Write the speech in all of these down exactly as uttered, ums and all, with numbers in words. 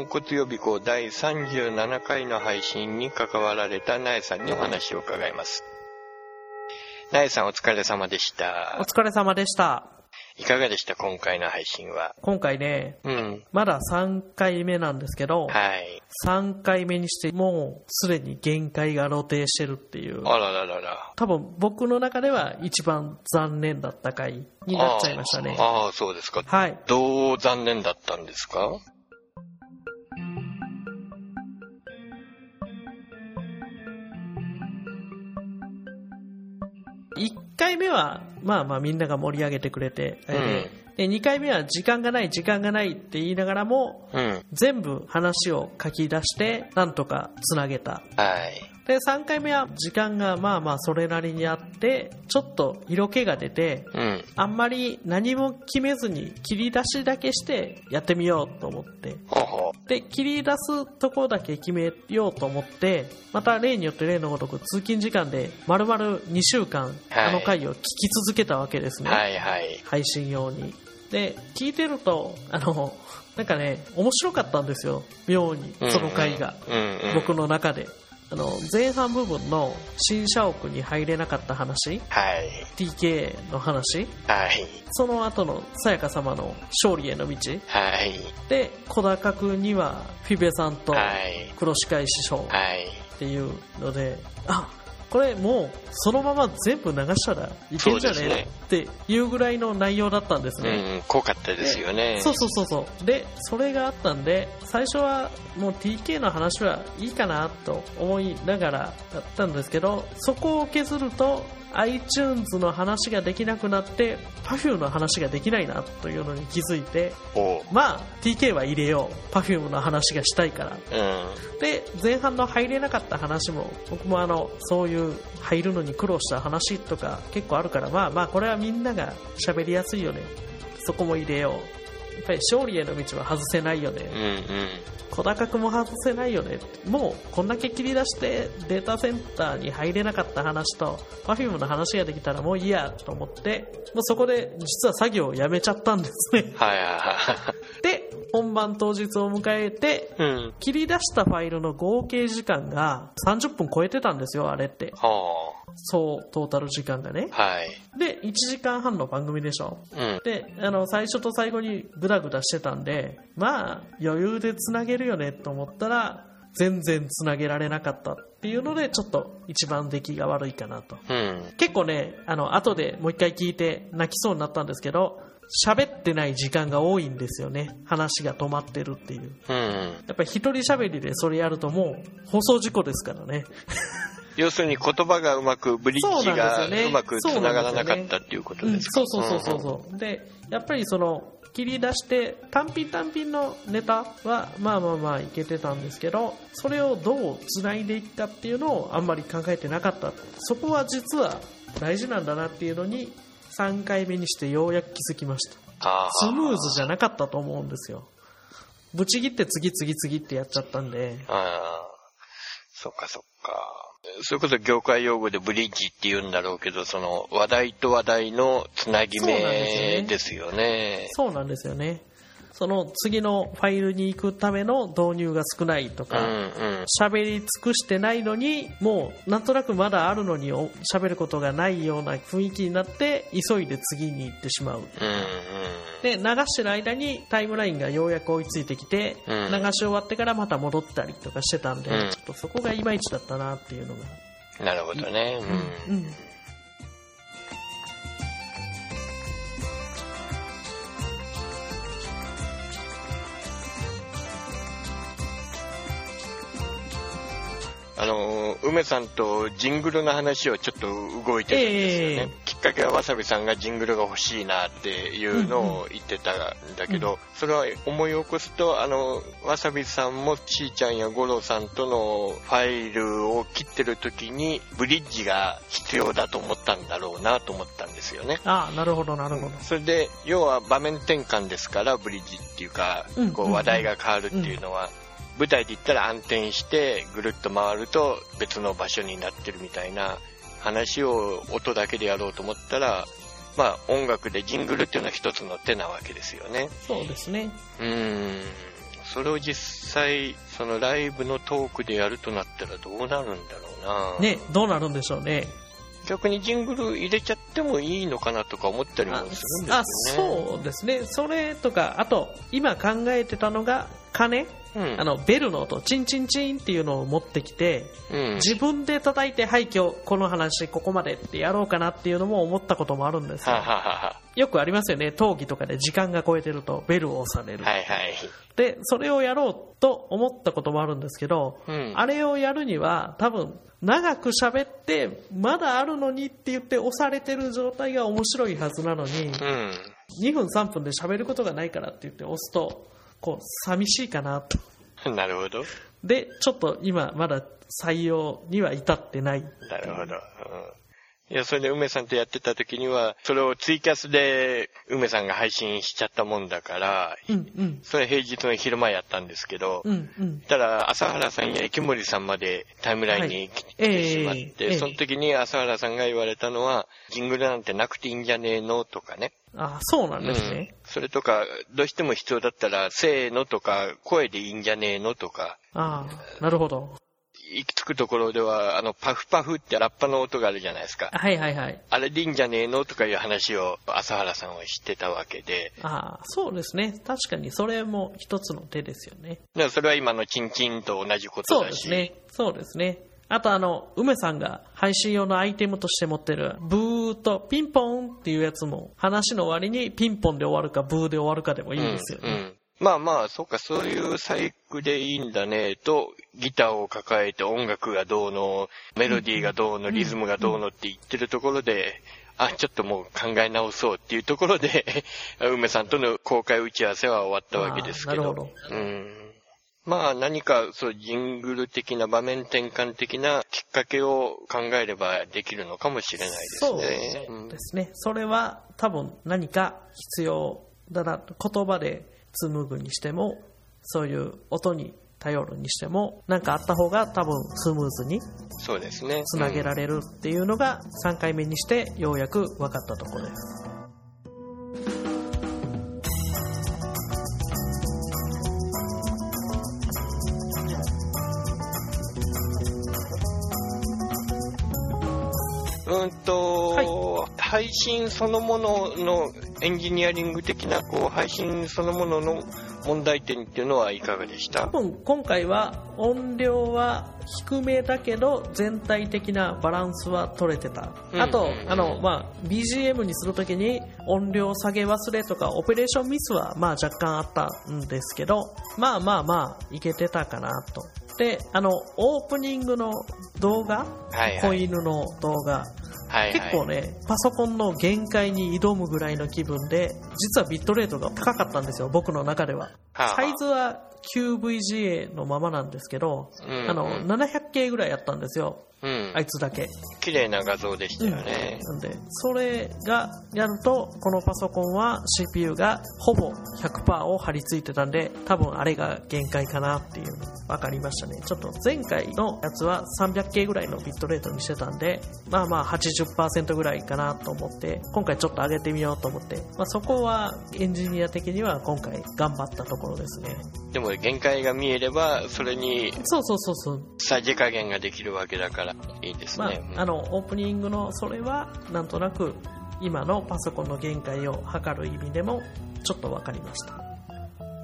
ポンコツ予備校だいさんじゅうななかいの配信に関わられたナエさんにお話を伺います。ナエさん、お疲れ様でした。お疲れ様でした。いかがでした？今回の配信は。今回ね、うん、まださんかいめなんですけど、はい、さんかいめにしてもうすでに限界が露呈してるっていう、あらららら、多分僕の中では一番残念だった回になっちゃいましたね。ああ、そうですか。はい。どう残念だったんですか？いっかいめはまあまあみんなが盛り上げてくれて、うん、でにかいめは時間がない時間がないって言いながらも、うん、全部話を書き出してなんとかつなげた、はい、でさんかいめは時間がまあまあそれなりにあってちょっと色気が出て、うん、あんまり何も決めずに切り出しだけしてやってみようと思って、ほほで切り出すとこだけ決めようと思って、また例によって例のごとく通勤時間で丸々にしゅうかんあの回を聞き続けたわけですね、はいはい、配信用に。で聞いてるとあのなんかね面白かったんですよ、妙にその回が、うんうんうんうん、僕の中であの前半部分の新社屋に入れなかった話、はい、ティーケー の話、はい、その後のさやか様の勝利への道、はい、で小高くんにはフィベさんと黒司会師匠っていうので、はい、あ、これもうそのまま全部流したらいけんじゃ ね, ねっていうぐらいの内容だったんですね、うん、濃かったですよね。そうそうそうそうで、それがあったんで最初はもう ティーケー の話はいいかなと思いながらだったんですけど、そこを削ると iTunes の話ができなくなって Perfume の話ができないなというのに気づいて、おまあ ティーケー は入れよう、 Perfume の話がしたいから、うん、で前半の入れなかった話も僕もあのそういう入るのに苦労した話とか結構あるから、まあまあこれはみんなが喋りやすいよね、そこも入れよう、やっぱり勝利への道は外せないよね、うんうん、小高くも外せないよね、もうこんだけ切り出してデータセンターに入れなかった話と Perfume の話ができたらもういいやと思って、もうそこで実は作業をやめちゃったんですね、はいはい、で本番当日を迎えて、うん、切り出したファイルの合計時間がさんじゅっぷん超えてたんですよ、あれって、はあ、そうトータル時間がね、はい、でいちじかんはんの番組でしょ、うん、であの最初と最後にグダグダしてたんで、まあ余裕でつなげるよねと思ったら全然つなげられなかったっていうのでちょっと一番出来が悪いかなと、うん、結構ねあの後でもう一回聞いて泣きそうになったんですけど、喋ってない時間が多いんですよね、話が止まってるっていう、うん、やっぱり一人喋りでそれやるともう放送事故ですからね要するに言葉がうまくブリッジがうまくつながらなかったっていうことですか？そうそうそうそう。で、やっぱりその切り出して単品単品のネタはまあまあまあいけてたんですけど、それをどうつないでいくかっていうのをあんまり考えてなかった、そこは実は大事なんだなっていうのにさんかいめにしてようやく気づきました。スムーズじゃなかったと思うんですよ、ぶち切って次々次ってやっちゃったんで。ああ、そっかそっか。それこそ業界用語でブリッジって言うんだろうけど、その話題と話題のつなぎ目ですよね。そうなんですよね。その次のファイルに行くための導入が少ないとか、喋、うんうん、り尽くしてないのにもうなんとなくまだあるのに喋ることがないような雰囲気になって急いで次に行ってしまう、うんうん、で流してる間にタイムラインがようやく追いついてきて、うん、流し終わってからまた戻ったりとかしてたんで、うん、ちょっとそこがいまいちだったなっていうのが。なるほどね、うん、うんうん。あの梅さんとジングルの話をちょっと動いてるんですよね、えー、きっかけはわさびさんがジングルが欲しいなっていうのを言ってたんだけど、うんうん、それは思い起こすとあのわさびさんもしーちゃんやゴロさんとのファイルを切ってる時にブリッジが必要だと思ったんだろうなと思ったんですよね。ああ、なるほどなるほど、うん、それで要は場面転換ですから、ブリッジっていうか、うん、こう話題が変わるっていうのは、うんうん、舞台で言ったら暗転してぐるっと回ると別の場所になってるみたいな話を音だけでやろうと思ったら、まあ音楽でジングルっていうのは一つの手なわけですよね。そうですね。うーん、それを実際そのライブのトークでやるとなったらどうなるんだろうな。ね、どうなるんでしょうね。逆にジングル入れちゃってもいいのかなとか思ったりもするんですよね。ああ、そうですね。それとか、あと今考えてたのが鐘、うん、あのベルの音チンチンチンっていうのを持ってきて、うん、自分で叩いて、はい、今日この話ここまでってやろうかなっていうのも思ったこともあるんですよ。ははは、よくありますよね、討議とかで時間が超えてるとベルを押される、はいはい、でそれをやろうと思ったこともあるんですけど、うん、あれをやるには多分長く喋ってまだあるのにって言って押されてる状態が面白いはずなのに、うん、にふんさんぷんで喋ることがないからって言って押すとこう寂しいかなと。なるほど。でちょっと今まだ採用には至ってない。なるほど、うん、いやそれで梅さんとやってた時にはそれをツイキャスで梅さんが配信しちゃったもんだから、うんうん、それ平日の昼間やったんですけど、うんうん、ただ朝原さんや池森さんまでタイムラインに来てしまって、はいえーえー、その時に朝原さんが言われたのはジングルなんてなくていいんじゃねえのとかね。ああ、そうなんですね、うん、それとかどうしても必要だったらせーのとか声でいいんじゃねえのとか。ああ、なるほど。行き着くところではあのパフパフってラッパの音があるじゃないですか。はいはいはい。あれでいいんじゃねえのとかいう話を朝原さんはしてたわけで。ああ、そうですね。確かにそれも一つの手ですよね。だからそれは今のチンチンと同じことだし。そうですね、そうですね。あとあの梅さんが配信用のアイテムとして持ってるブーとピンポンっていうやつも話の終わりにピンポンで終わるかブーで終わるかでもいいんですよね、うんうん、まあまあそうか、そういうサイクでいいんだねとギターを抱えて音楽がどうのメロディーがどうのリズムがどうのって言ってるところで、あ、ちょっともう考え直そうっていうところで梅さんとの公開打ち合わせは終わったわけですけど。なるほど、うん、まあ何かそうジングル的な場面転換的なきっかけを考えればできるのかもしれないですね。そうですね、うん、それは多分何か必要だな。言葉で紡ぐにしてもそういう音に頼るにしても何かあった方が多分スムーズにつなげられるっていうのがさんかいめにしてようやく分かったところです。うんとはい、配信そのもののエンジニアリング的なこう配信そのものの問題点っていうのはいかがでした？多分今回は音量は低めだけど全体的なバランスは取れてた、うんうん、あとあの、まあ、ビージーエム にするときに音量下げ忘れとかオペレーションミスはまあ若干あったんですけど、まあまあまあいけてたかなと。であのオープニングの動画、はいはい、子犬の動画、はいはい、結構ねパソコンの限界に挑むぐらいの気分で実はビットレートが高かったんですよ、僕の中では。サイズは キューブイジーエー のままなんですけど、うんうん、あの ななひゃくケー ぐらいあったんですよ、うん、あいつだけ綺麗な画像でしたよね、うん、なんでそれがやるとこのパソコンは シーピーユー がほぼ ひゃくパーセント を張り付いてたんで多分あれが限界かなっていうの分かりましたね。ちょっと前回のやつは さんびゃくケー ぐらいのビットレートにしてたんでまあまあ はちじゅっパーセント ぐらいかなと思って今回ちょっと上げてみようと思って、まあ、そこはエンジニア的には今回頑張ったところですね。でも限界が見えればそれにそうそうそうそうさじ加減ができるわけだからいいですね。まあ、あのオープニングのそれはなんとなく今のパソコンの限界を測る意味でもちょっと分かりました。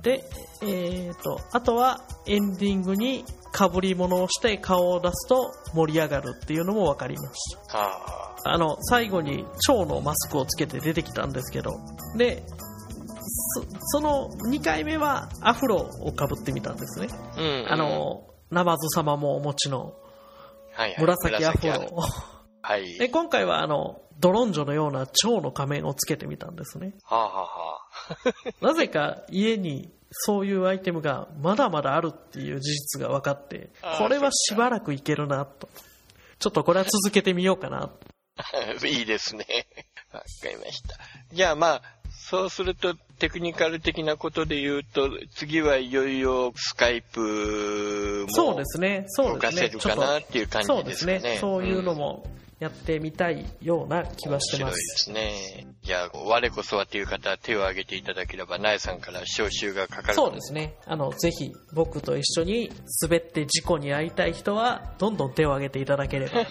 で、えーと、あとはエンディングにかぶり物をして顔を出すと盛り上がるっていうのも分かりました。はあ、あの最後に蝶のマスクをつけて出てきたんですけどでそ, そのにかいめはアフロをかぶってみたんですね、うんうん、あのナマズ様もお持ちのはいはい、紫アフロ、はい、で今回はあのドロンジョのような蝶の仮面をつけてみたんですね、はあはあ、なぜか家にそういうアイテムがまだまだあるっていう事実が分かってこれはしばらくいけるなとちょっとこれは続けてみようかなといいですね、わかりました。じゃあまあそうするとテクニカル的なことで言うと次はいよいよスカイプも動かせるかなっていう感じですかね。そうですね、そういうのもやってみたいような気はしてます。面白いですね。いや、我こそはという方は手を挙げていただければ、ナエさんから招集がかかる。そうですね。あの、ぜひ僕と一緒に滑って事故に遭いたい人は、どんどん手を挙げていただければ。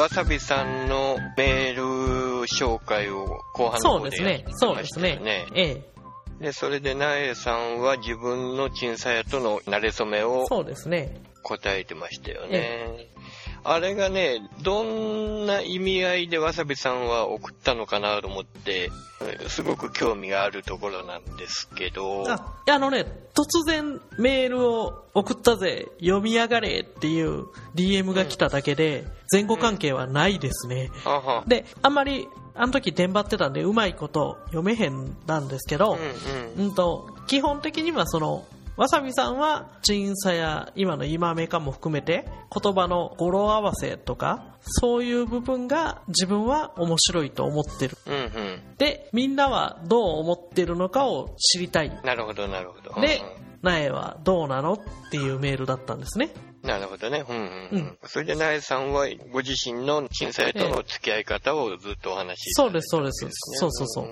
わさびさんのメール紹介を後半の方でやってましたよね。そうですね。そうですね。ええ。で、それでなえさんは自分のちんさやとの馴れ初めを答えてましたよね。ええ、あれがね、どんな意味合いでわさびさんは送ったのかなと思って、すごく興味があるところなんですけど。あ、あのね、突然メールを送ったぜ、読み上がれっていう ディーエム が来ただけで、うん、前後関係はないですね。うん、あはで、あんまり、あの時転ばってたんで、うまいこと読めへんなんですけど、うんうんうん、と基本的にはその、わさびさんはちんさや今の今めかも含めて言葉の語呂合わせとかそういう部分が自分は面白いと思ってる、うんうん、でみんなはどう思ってるのかを知りたい。なるほどなるほど。で、なえはどうなのっていうメールだったんですね。なるほどね、うんうんうん、それでなえさんはご自身のちんさやとの付き合い方をずっとお話しいただいたんですね。そうですそうです、そうそうそう、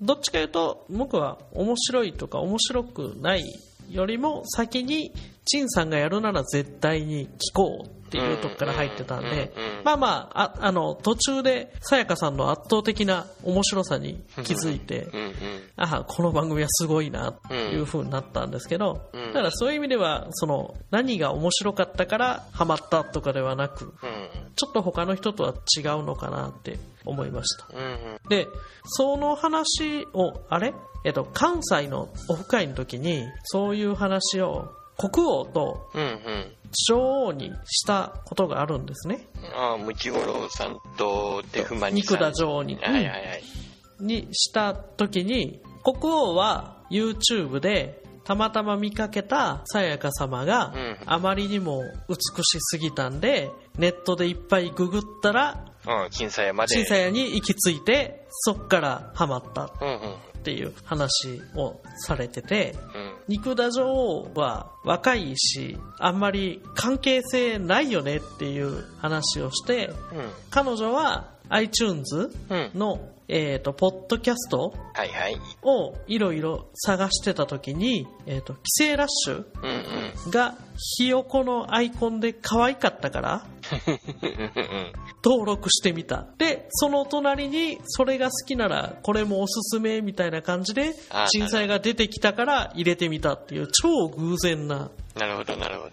うん、どっちかいうと僕は面白いとか面白くないよりも先に陳さんがやるなら絶対に聞こうっていうとこから入ってたんで、まあまあ、あ、あの途中でさやかさんの圧倒的な面白さに気づいて、あ、この番組はすごいなという風になったんですけど、だからそういう意味ではその何が面白かったからハマったとかではなく、ちょっと他の人とは違うのかなって思いました。で、その話をあれ、えっと、関西のオフ会の時にそういう話を国王と女王にしたことがあるんですね。ああ、ムチゴロウさんとテフマニさん、肉田女王に、はいはいはい、にした時に国王は YouTube でたまたま見かけたさやか様があまりにも美しすぎたんでネットでいっぱいググったらちんさやまでちんさやに行き着いてそっからハマったっていう話をされてて、肉田女王は若いしあんまり関係性ないよねっていう話をして、うん、彼女は iTunes の、うんえーと、ポッドキャストをいろいろ探してた時に、えーと、帰省ラッシュがひよこのアイコンで可愛かったから登録してみた。で、その隣にそれが好きならこれもおすすめみたいな感じでちんさやが出てきたから入れてみたっていう超偶然な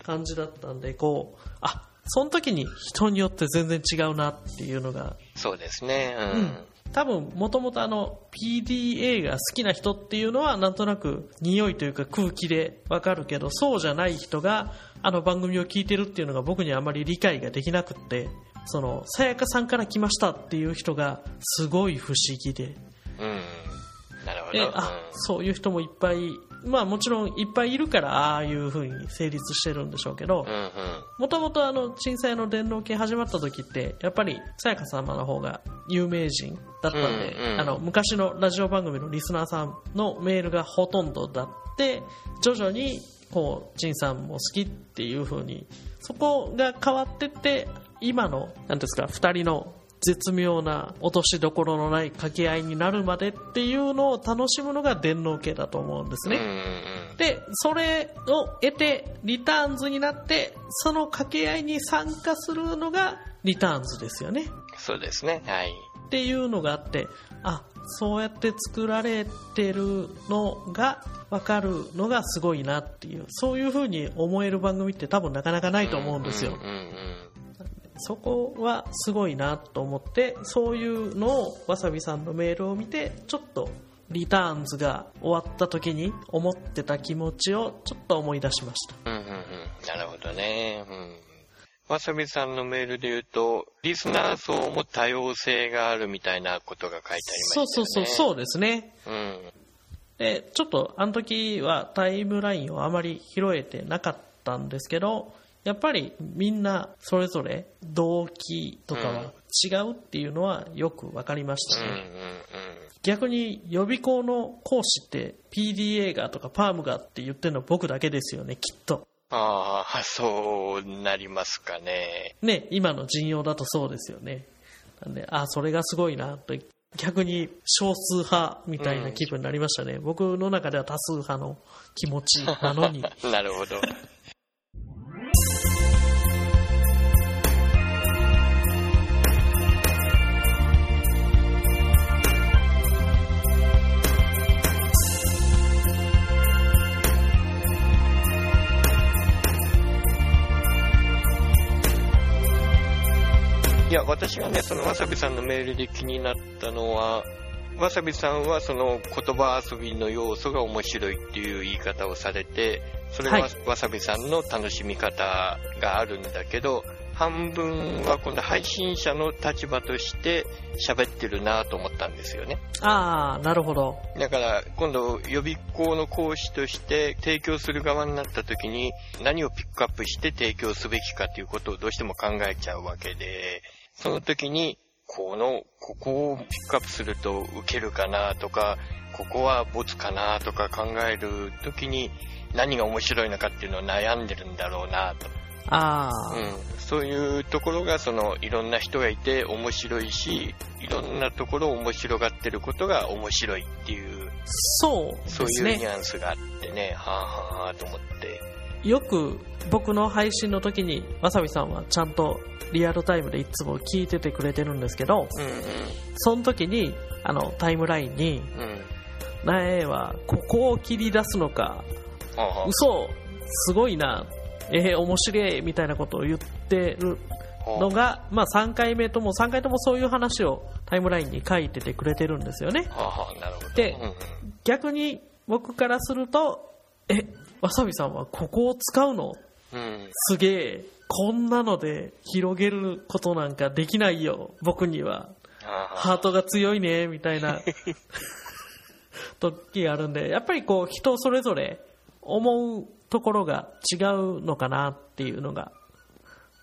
感じだったんで、こう、あ、その時に人によって全然違うなっていうのが。そうですね、うん、うん多分もともとあの ピーディーエー が好きな人っていうのはなんとなく匂いというか空気でわかるけど、そうじゃない人があの番組を聞いてるっていうのが僕にはあまり理解ができなくって、そのさやかさんから来ましたっていう人がすごい不思議で、うん、なるほど、で、あ、そういう人もいっぱい、まあもちろんいっぱいいるからああいう風に成立してるんでしょうけど、もともとあのちんさやの電脳系始まった時ってやっぱりさやか様の方が有名人だったんで、うんうん、あの昔のラジオ番組のリスナーさんのメールがほとんどだって、徐々にこうちんさんも好きっていう風にそこが変わってって、今のなんですかふたりの絶妙な落としどころのない掛け合いになるまでっていうのを楽しむのが電脳系だと思うんですね。で、それを得てリターンズになって、その掛け合いに参加するのがリターンズですよね。そうですね、はい、っていうのがあって、あ、そうやって作られてるのが分かるのがすごいなっていう、そういう風に思える番組って多分なかなかないと思うんですよ。うんうんうん、そこはすごいなと思って、そういうのをわさびさんのメールを見てちょっとリターンズが終わった時に思ってた気持ちをちょっと思い出しました、うんうんうん、なるほどね、うん、わさびさんのメールで言うとリスナー層も多様性があるみたいなことが書いてありましたね。そうそうそう、そうですね、うん、でちょっとあの時はタイムラインをあまり拾えてなかったんですけど、やっぱりみんなそれぞれ動機とかは違うっていうのはよく分かりましたね、うんうんうんうん、逆に予備校の講師って ピーディーエー がとか パーム がって言ってるの僕だけですよね、きっと。ああ、そうなりますかね。ね、今の陣容だとそうですよね。なんで、あ、それがすごいなと、逆に少数派みたいな気分になりましたね、うん、僕の中では多数派の気持ちなのになるほどいや、私がね、そのわさびさんのメールで気になったのは、わさびさんはその言葉遊びの要素が面白いっていう言い方をされて、それはわさびさんの楽しみ方があるんだけど、半分はこの配信者の立場として喋ってるなと思ったんですよね。ああ、なるほど。だから今度予備校の講師として提供する側になった時に何をピックアップして提供すべきかということをどうしても考えちゃうわけで、その時にこのここをピックアップするとウケるかなとか、ここはボツかなとか考える時に何が面白いのかっていうのを悩んでるんだろうなと。ああ、うん、そういうところがそのいろんな人がいて面白いし、いろんなところを面白がってることが面白いっていう、そうですね、そういうニュアンスがあってね、はあはあと思って。よく僕の配信の時にわさびさんはちゃんとリアルタイムでいつも聞いててくれてるんですけど、うんうん、その時にあのタイムラインに、うん、苗はここを切り出すのか、はあはあ、嘘すごいな、えー、面白いみたいなことを言ってるのが、まあ、さんかいめともさんかいともそういう話をタイムラインに書いててくれてるんですよね。ああ、なるほど。で、逆に僕からすると、え、わさびさんはここを使うの、うん、すげえ、こんなので広げることなんかできないよ僕には、ハートが強いねみたいな時があるんで、やっぱりこう人それぞれ思うところが違うのかなっていうのが、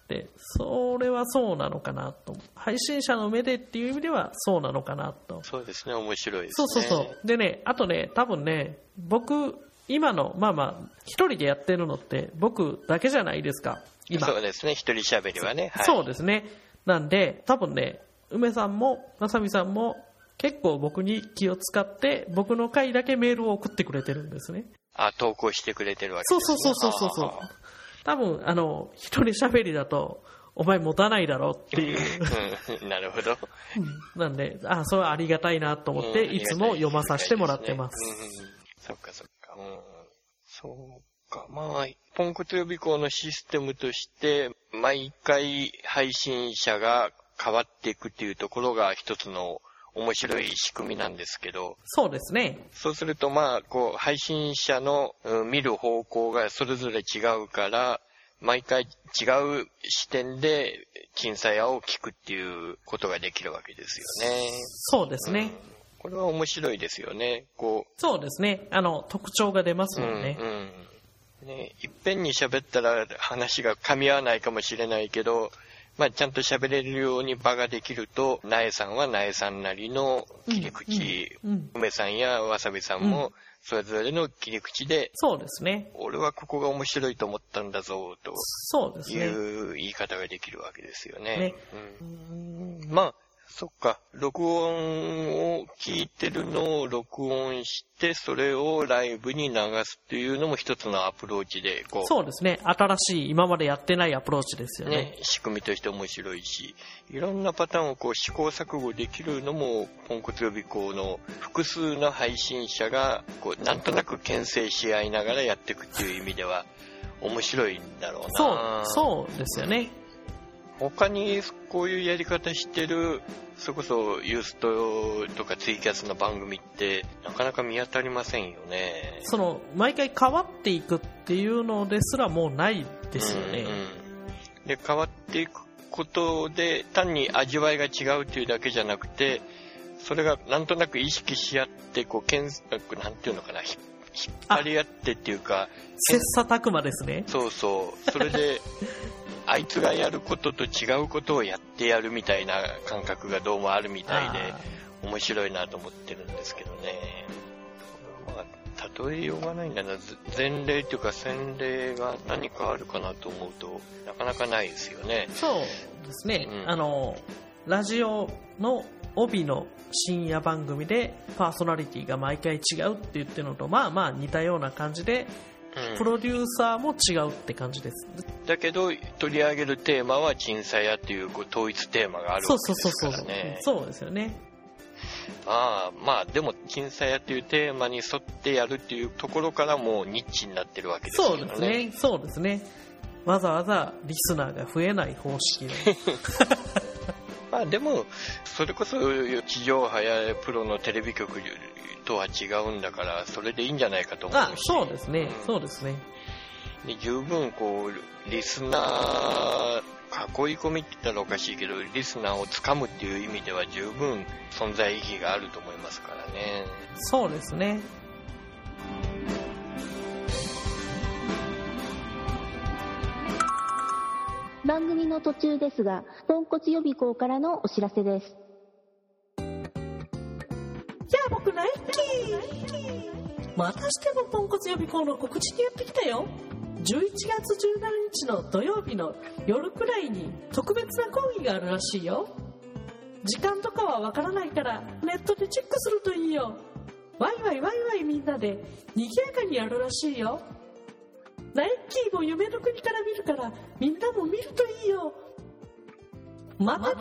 でそれはそうなのかなと、配信者の目でっていう意味ではそうなのかなと。そうですね、面白いですね。そうそうそう。でね、あとね、多分ね、僕今のまあまあ一人でやってるのって僕だけじゃないですか今。そうですね、一人喋りはね、はい、そうですね。なんで多分ね、梅さんもまさみさんも結構僕に気を使って僕の回だけメールを送ってくれてるんですね。あ、投稿してくれてるわけですね。そうそうそうそうそう。多分あの一人喋りだとお前持たないだろっていう、うん、なるほどなんで、あ、それはありがたいなと思って、うん、い, いつも読まさせてもらってます。うん、そっかそっか、うん、そうか。まあポンコツ予備校のシステムとして毎回配信者が変わっていくっていうところが一つの面白い仕組みなんですけど、そうですね。そうするとまあこう配信者の見る方向がそれぞれ違うから、毎回違う視点で金さやを聞くっていうことができるわけですよね。そうですね。うん、これは面白いですよね。こう。そうですね。あの特徴が出ますもんね。うんうん、ね、いっぺんに喋ったら話が噛み合わないかもしれないけど。まあ、ちゃんと喋れるように場ができると、なえさんはなえさんなりの切り口、うんうん、梅さんやわさびさんもそれぞれの切り口で、そうですね。俺はここが面白いと思ったんだぞと、そうですね。いう言い方ができるわけですよね。ね、うん、まあそっか、録音を聞いてるのを録音してそれをライブに流すっていうのも一つのアプローチで、こう、そうですね、新しい今までやってないアプローチですよね。ね、仕組みとして面白いし、いろんなパターンをこう試行錯誤できるのもポンコツ予備校の複数の配信者がこうなんとなく牽制し合いながらやっていくっていう意味では面白いんだろうな。そう、そうですよね。他にこういうやり方してる、それこそユーストとかツイキャスの番組ってなかなか見当たりませんよね。その毎回変わっていくっていうのですらもうないですよね。うんうん、で変わっていくことで単に味わいが違うというだけじゃなくて、それがなんとなく意識し合ってこう検索なんていうのかな、引っ張り合ってっていうか、切磋琢磨ですね。そうそう。それであいつがやることと違うことをやってやるみたいな感覚がどうもあるみたいで、面白いなと思ってるんですけどね。まあ、例えようがないんだな。前例というか先例が何かあるかなと思うとなかなかないですよね。そうですね、うん、あのラジオの帯の深夜番組でパーソナリティが毎回違うって言ってるのとまあまあ似たような感じで、うん、プロデューサーも違うって感じです。だけど取り上げるテーマは鎮細屋っていう統一テーマがあるわけですからね。そうそうそうそう。そうですよね。ああ、まあでも鎮細屋っていうテーマに沿ってやるっていうところからもうニッチになってるわけですよね。そうですね。そうですね。わざわざリスナーが増えない方式の。まあでもそれこそ地上波やプロのテレビ局とは違うんだからそれでいいんじゃないかと思うし。あ、そうですね、うん、そうですね。で十分こうリスナー囲い込みって言ったらおかしいけどリスナーをつかむっていう意味では十分存在意義があると思いますからね。そうですね。番組の途中ですが、ポンコツ予備校からのお知らせです。じゃあ僕ナイキー。またしてもポンコツ予備校の告知にやってきたよ。じゅういちがつじゅうしちにちの土曜日の夜くらいに特別な講義があるらしいよ。時間とかはわからないからネットでチェックするといいよ。ワイワイワイワイみんなで賑やかにやるらしいよ。ナイキーも夢の国から見るからみんなも見るといいよ。またね。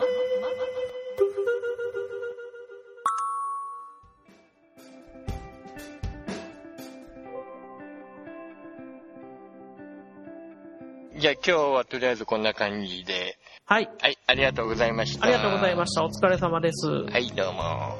じゃあ今日はとりあえずこんな感じで。はい、はい、ありがとうございました。ありがとうございました。お疲れ様です。はい、どうも。